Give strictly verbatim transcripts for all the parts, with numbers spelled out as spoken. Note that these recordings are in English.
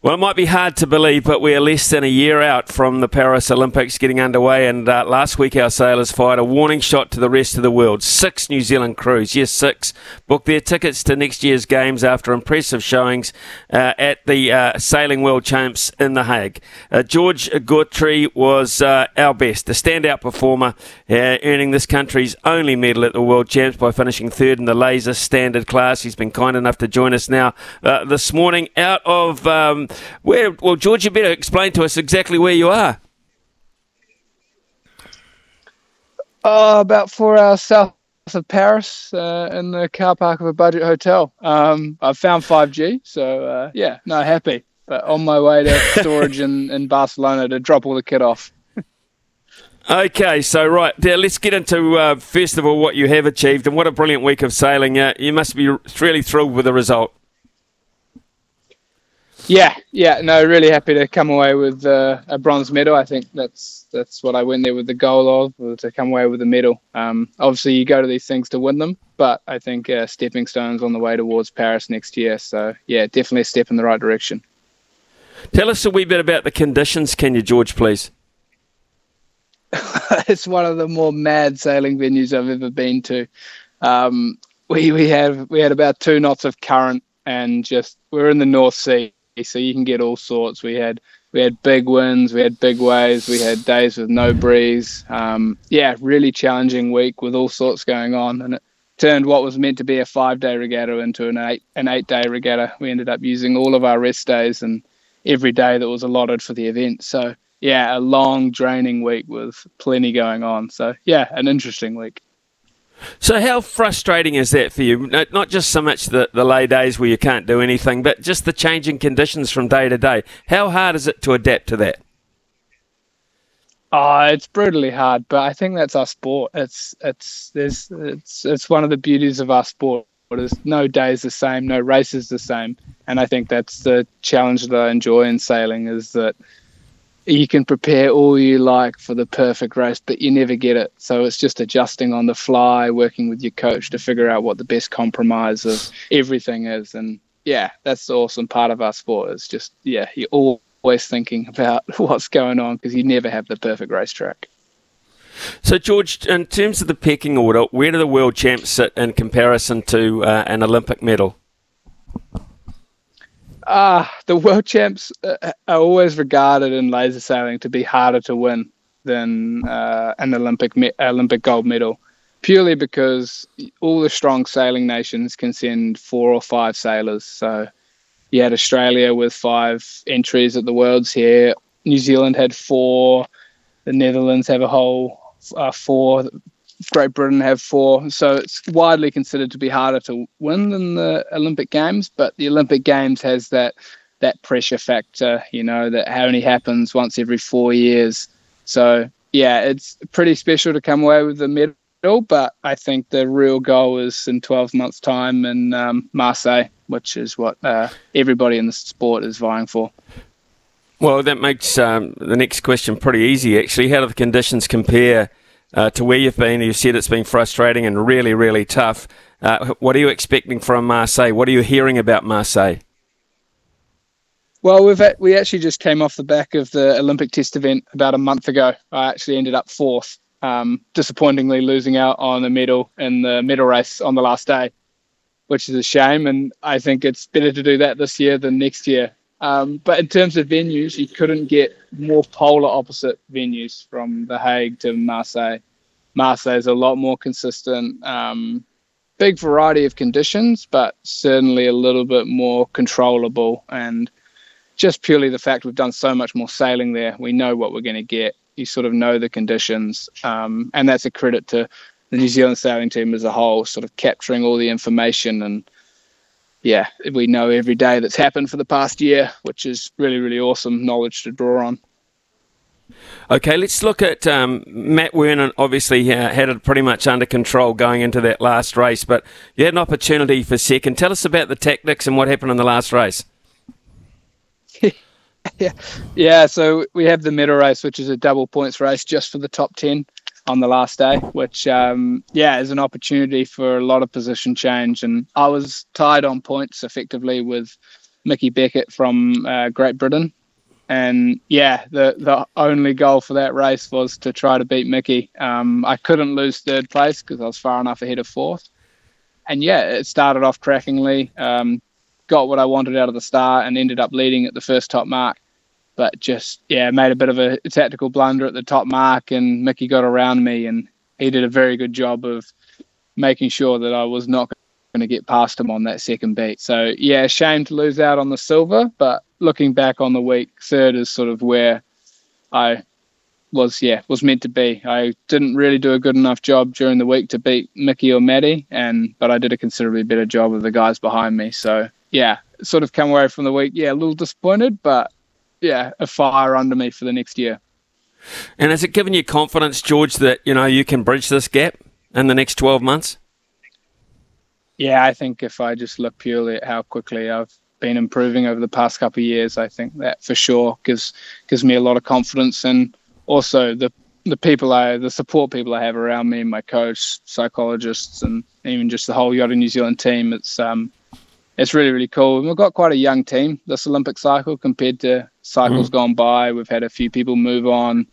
Well, it might be hard to believe, but we're less than a year out from the Paris Olympics getting underway, and uh, last week our sailors fired a warning shot to the rest of the world. Six New Zealand crews, yes, six, booked their tickets to next year's games after impressive showings uh, at the uh, Sailing World Champs in The Hague. Uh, George Gautrey was uh, our best, the standout performer, uh, earning this country's only medal at the World Champs by finishing third in the Laser Standard class. He's been kind enough to join us now uh, this morning out of... Um, Where, well, George, you better explain to us exactly where you are. Oh, about four hours south of Paris, uh, in the car park of a budget hotel. Um, I found five G, so uh, yeah, no, happy. But on my way to storage in, in Barcelona to drop all the kit off. Okay, so right, now let's get into, uh, first of all, what you have achieved, and what a brilliant week of sailing. Uh, you must be really thrilled with the result. Yeah, yeah, no, really happy to come away with uh, a bronze medal. I think that's that's what I went there with the goal of, to come away with a medal. Um, obviously, you go to these things to win them, but I think uh, stepping stones on the way towards Paris next year. So, yeah, definitely a step in the right direction. Tell us a wee bit about the conditions, can you, George, please? It's one of the more mad sailing venues I've ever been to. Um, we we have we had about two knots of current, and just we're in the North Sea. So you can get all sorts. We had we had big winds, we had big waves, we had days with no breeze. Um, yeah, really challenging week with all sorts going on, and it turned what was meant to be a five-day regatta into an eight an eight-day regatta. We ended up using all of our rest days and every day that was allotted for the event. So yeah, a long, draining week with plenty going on. So yeah, an interesting week. So how frustrating is that for you? Not just so much the, the lay days where you can't do anything, but just the changing conditions from day to day. How hard is it to adapt to that? Oh, it's brutally hard, but I think that's our sport. It's it's there's it's it's one of the beauties of our sport. There's no day is the same, no race is the same, and I think that's the challenge that I enjoy in sailing, is that you can prepare all you like for the perfect race, but you never get it. So it's just adjusting on the fly, working with your coach to figure out what the best compromise of everything is. And yeah, that's the awesome part of our sport. It's just, yeah, you're always thinking about what's going on because you never have the perfect racetrack. So, George, in terms of the pecking order, where do the world champs sit in comparison to uh, an Olympic medal? Ah, the world champs are always regarded in laser sailing to be harder to win than uh, an Olympic me- Olympic gold medal, purely because all the strong sailing nations can send four or five sailors. So you had Australia with five entries at the Worlds here. New Zealand had four. The Netherlands have a whole uh, four. Great Britain have four, so it's widely considered to be harder to win than the Olympic Games, but the Olympic Games has that that pressure factor, you know, that only happens once every four years. So, yeah, it's pretty special to come away with the medal, but I think the real goal is in twelve months' time in um, Marseille, which is what uh, everybody in the sport is vying for. Well, that makes um, the next question pretty easy, actually. How do the conditions compare Uh, to where you've been? You said it's been frustrating and really, really tough. Uh, what are you expecting from Marseille? What are you hearing about Marseille? Well, we've at, we actually just came off the back of the Olympic test event about a month ago. I actually ended up fourth, um, disappointingly losing out on the medal in the medal race on the last day, which is a shame. And I think it's better to do that this year than next year. Um, but in terms of venues, you couldn't get more polar opposite venues from The Hague to Marseille. Marseille is a lot more consistent, um, big variety of conditions, but certainly a little bit more controllable. And just purely the fact we've done so much more sailing there, we know what we're going to get. You sort of know the conditions. Um, and that's a credit to the New Zealand sailing team as a whole, sort of capturing all the information and yeah, we know every day that's happened for the past year, which is really, really awesome knowledge to draw on. Okay, let's look at um, Matt Wernon. Obviously uh, had it pretty much under control going into that last race, but you had an opportunity for second. Tell us about the tactics and what happened in the last race. yeah, yeah. So we have the medal race, which is a double points race just for the top ten on the last day, which um, yeah is an opportunity for a lot of position change. And I was tied on points effectively with Mickey Beckett from uh, Great Britain. And yeah, the, the only goal for that race was to try to beat Mickey. Um, I couldn't lose third place because I was far enough ahead of fourth. And yeah, it started off trackingly, um, got what I wanted out of the start and ended up leading at the first top mark. But just, yeah, made a bit of a tactical blunder at the top mark and Mickey got around me and he did a very good job of making sure that I was not going to get past him on that second beat. So yeah, shame to lose out on the silver, but looking back on the week, third is sort of where I was, yeah, was meant to be. I didn't really do a good enough job during the week to beat Mickey or Maddie, and but I did a considerably better job of the guys behind me. So, yeah, sort of come away from the week, yeah, a little disappointed, but, yeah, a fire under me for the next year. And has it given you confidence, George, that, you know, you can bridge this gap in the next twelve months? Yeah, I think if I just look purely at how quickly I've been improving over the past couple of years, I think that for sure gives gives me a lot of confidence, and also the the people I the support people I have around me, my coach, psychologists, and even just the whole Yachting New Zealand team. It's um it's really, really cool, and we've got quite a young team this Olympic cycle compared to cycles mm. gone by. We've had a few people move on.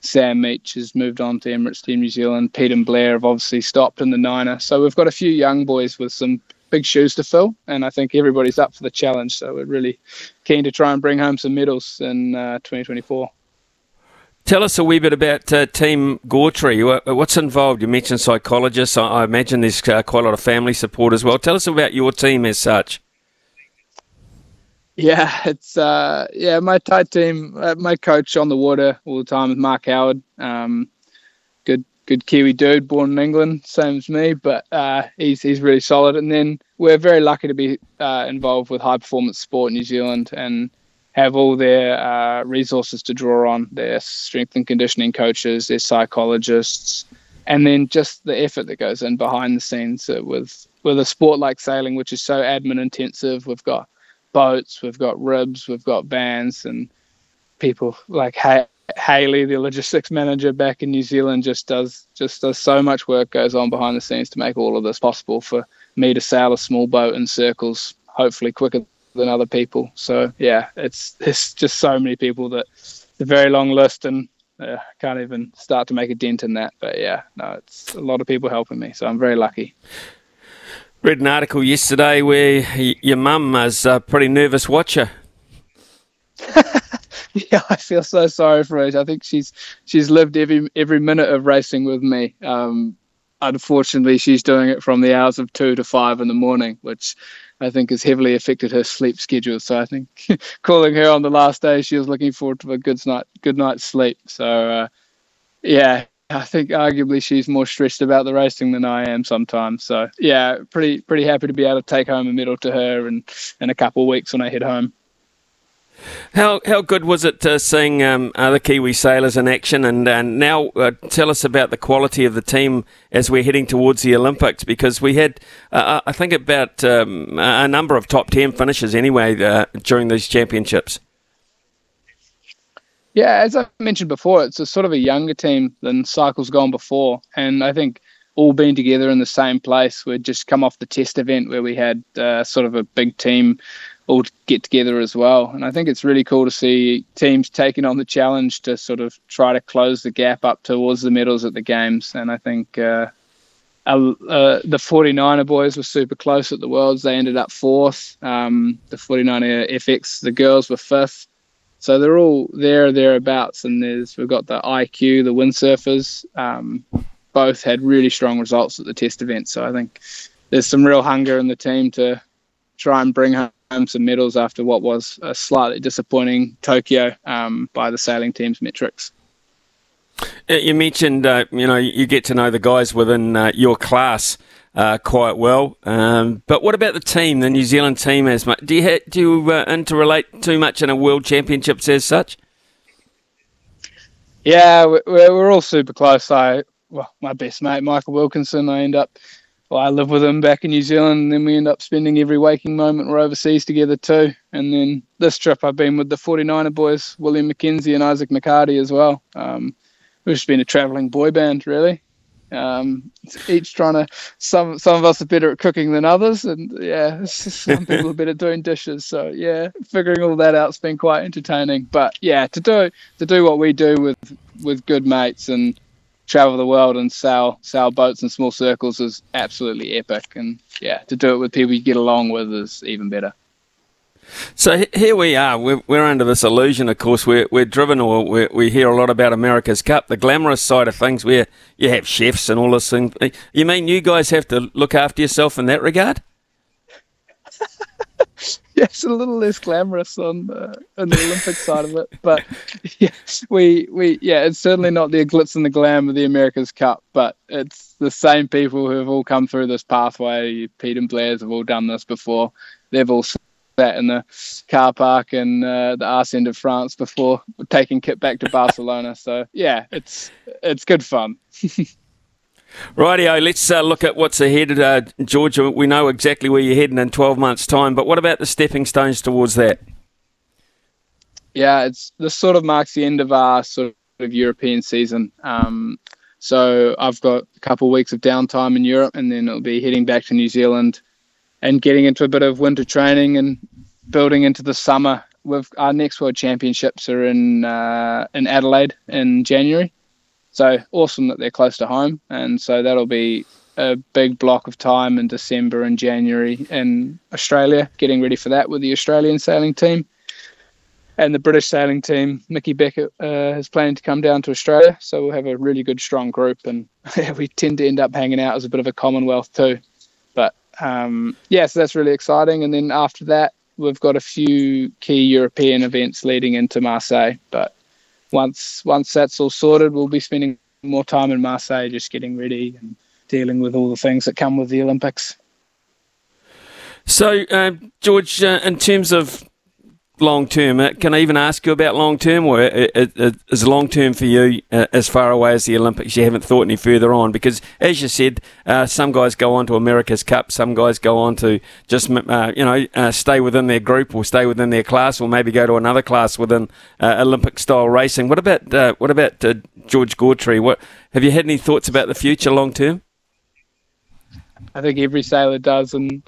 Sam Meach has moved on to Emirates Team New Zealand. Pete and Blair have obviously stopped in the Niner, so we've got a few young boys with some big shoes to fill, and I think everybody's up for the challenge, so we're really keen to try and bring home some medals in uh, twenty twenty-four. Tell us a wee bit about uh, Team Gautrey. What's involved? You mentioned psychologists. I imagine there's uh, quite a lot of family support as well. Tell us about your team as such. Yeah, it's uh, yeah, my Thai team, uh, my coach on the water all the time is Mark Howard. Um, good Good Kiwi dude, born in England, same as me, but uh, he's he's really solid. And then we're very lucky to be uh, involved with High Performance Sport in New Zealand and have all their uh, resources to draw on, their strength and conditioning coaches, their psychologists, and then just the effort that goes in behind the scenes with, with a sport like sailing, which is so admin intensive. We've got boats, we've got ribs, we've got vans, and people like hey. Haley, the logistics manager back in New Zealand, just does just does so much work goes on behind the scenes to make all of this possible for me to sail a small boat in circles, hopefully quicker than other people. So yeah, it's it's just so many people that it's a very long list, and I uh, can't even start to make a dent in that. But yeah, no, it's a lot of people helping me, so I'm very lucky. Read an article yesterday where y- your mum is a pretty nervous watcher. Yeah, I feel so sorry for her. I think she's she's lived every every minute of racing with me. Um, unfortunately, she's doing it from the hours of two to five in the morning, which I think has heavily affected her sleep schedule. So I think calling her on the last day, she was looking forward to a good night good night's sleep. So uh, yeah, I think arguably she's more stressed about the racing than I am sometimes. So yeah, pretty pretty happy to be able to take home a medal to her in, in a couple of weeks when I head home. How how good was it uh, seeing um, other Kiwi sailors in action? And uh, now uh, tell us about the quality of the team as we're heading towards the Olympics, because we had, uh, I think, about um, a number of top ten finishes anyway uh, during these championships. Yeah, as I mentioned before, it's a sort of a younger team than cycles gone before. And I think all being together in the same place, we'd just come off the test event where we had uh, sort of a big team all get together as well. And I think it's really cool to see teams taking on the challenge to sort of try to close the gap up towards the medals at the games. And I think uh, uh, uh, the forty-niner boys were super close at the Worlds. They ended up fourth. Um, the forty-niner F X, the girls were fifth. So they're all there or thereabouts. And there's we've got the I Q, the windsurfers. Um, both had really strong results at the test event. So I think there's some real hunger in the team to try and bring home some medals after what was a slightly disappointing Tokyo um, by the sailing team's metrics. You mentioned, uh, you know, you get to know the guys within uh, your class uh, quite well. Um, but what about the team, the New Zealand team? As much do you ha- do you uh, interrelate too much in a World Championships as such? Yeah, we're we're all super close. So, well, my best mate Michael Wilkinson, I end up, well, I live with him back in New Zealand, and then we end up spending every waking moment we're overseas together too. And then this trip, I've been with the forty-niner boys, William McKenzie and Isaac McCarty as well. Um, We've just been a travelling boy band, really. Um, each trying to, some some of us are better at cooking than others, and yeah, some people are better at doing dishes. So yeah, figuring all that out's been quite entertaining. But yeah, to do to do what we do with with good mates and travel the world and sail sail boats in small circles is absolutely epic. And yeah, to do it with people you get along with is even better. So here we are. We're, we're under this illusion, of course. We're, we're driven, or we're, we hear a lot about America's Cup, the glamorous side of things, where you have chefs and all this thing. You mean you guys have to look after yourself in that regard? Yeah, it's a little less glamorous on the, on the Olympic side of it, but yes, we we yeah, it's certainly not the glitz and the glam of the America's Cup, but it's the same people who have all come through this pathway. Pete and Blair's have all done this before. They've all that in the car park in uh, the arse end of France before taking kit back to Barcelona. So yeah, it's it's good fun. Rightio, let's uh, look at what's ahead. Uh, Georgia, we know exactly where you're heading in twelve months' time, but what about the stepping stones towards that? Yeah, it's this sort of marks the end of our sort of European season. Um, so I've got a couple of weeks of downtime in Europe, and then it'll be heading back to New Zealand and getting into a bit of winter training and building into the summer. With our next World Championships are in uh, in Adelaide in January. So awesome that they're close to home. And so that'll be a big block of time in December and January in Australia, getting ready for that with the Australian sailing team. And the British sailing team, Mickey Beckett, uh, is planning to come down to Australia. So we'll have a really good, strong group. And we tend to end up hanging out as a bit of a Commonwealth too. Um, yeah, so that's really exciting. And then after that, we've got a few key European events leading into Marseille. But once once that's all sorted, we'll be spending more time in Marseille just getting ready and dealing with all the things that come with the Olympics. So, uh, George, uh, in terms of long-term, uh, can I even ask you about long-term? Or is long-term for you uh, as far away as the Olympics? You haven't thought any further on? Because, as you said, uh, some guys go on to America's Cup, some guys go on to just, uh, you know, uh, stay within their group or stay within their class or maybe go to another class within uh, Olympic-style racing. What about uh, what about uh, George Gautrey? What, have you had any thoughts about the future long-term? I think every sailor does, and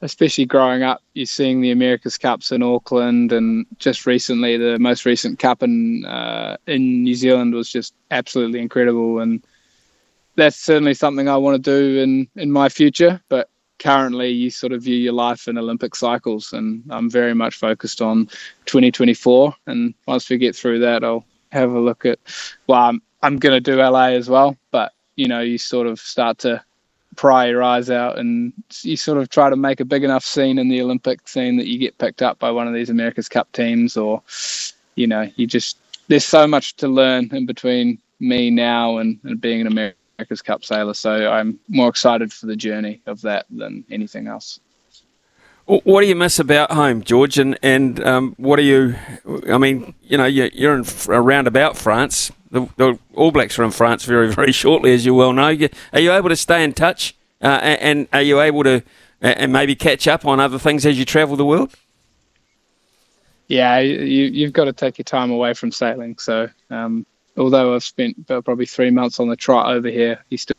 especially growing up, you're seeing the America's Cups in Auckland, and just recently, the most recent cup in uh, in New Zealand was just absolutely incredible. And that's certainly something I want to do in, in my future. But currently, you sort of view your life in Olympic cycles, and I'm very much focused on twenty twenty-four. And once we get through that, I'll have a look at, well, I'm, I'm going to do L A as well. But, you know, you sort of start to pry your eyes out, and you sort of try to make a big enough scene in the Olympic scene that you get picked up by one of these America's Cup teams, or, you know, you just, there's so much to learn in between me now and, and being an America's Cup sailor. So I'm more excited for the journey of that than anything else. What do you miss about home, George? And, and um, what do you, I mean, you know, you're, you're in around about France. The, the All Blacks are in France very, very shortly, as you well know. You, are you able to stay in touch? Uh, and, and are you able to uh, and maybe catch up on other things as you travel the world? Yeah, you, you've got to take your time away from sailing. So um, although I've spent probably three months on the trot over here, you still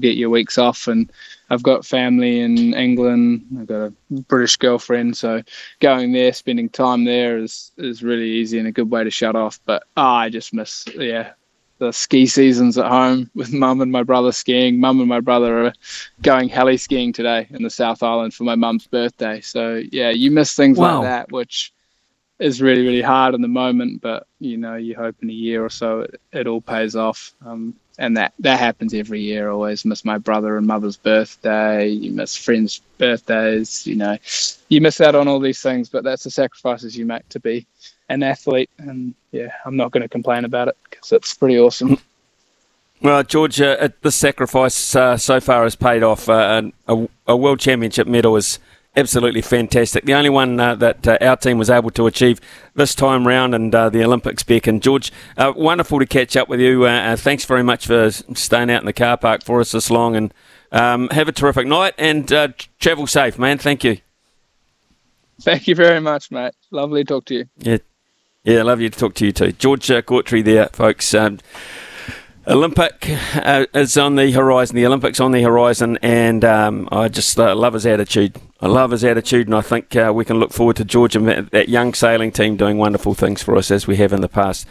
get your weeks off, and I've got family in England, I've got a British girlfriend, so going there, spending time there is is really easy and a good way to shut off. But oh, I just miss yeah the ski seasons at home with mum and my brother skiing. Mum and my brother are going heli skiing today in the South Island for my mum's birthday. So yeah, you miss things wow. like that, which is really, really hard in the moment, but you know, you hope in a year or so it, it all pays off. Um, And that, that happens every year. I always miss my brother and mother's birthday. You miss friends' birthdays. You know, you miss out on all these things, but that's the sacrifices you make to be an athlete. And yeah, I'm not going to complain about it because it's pretty awesome. Well, George, uh, it, the sacrifice uh, so far has paid off. Uh, a, a World Championship medal is absolutely fantastic. The only one uh, that uh, our team was able to achieve this time round, and uh, the Olympics beckon. George, uh, wonderful to catch up with you. Uh, uh, thanks very much for staying out in the car park for us this long, and um, have a terrific night, and uh, travel safe, man. Thank you. Thank you very much, mate. Lovely to talk to you. Yeah, yeah, lovely to talk to you too. George uh, Gautrey there, folks. Um, Olympic uh, is on the horizon, the Olympics on the horizon, and um, I just uh, love his attitude. I love his attitude, and I think uh, we can look forward to George and that young sailing team doing wonderful things for us as we have in the past.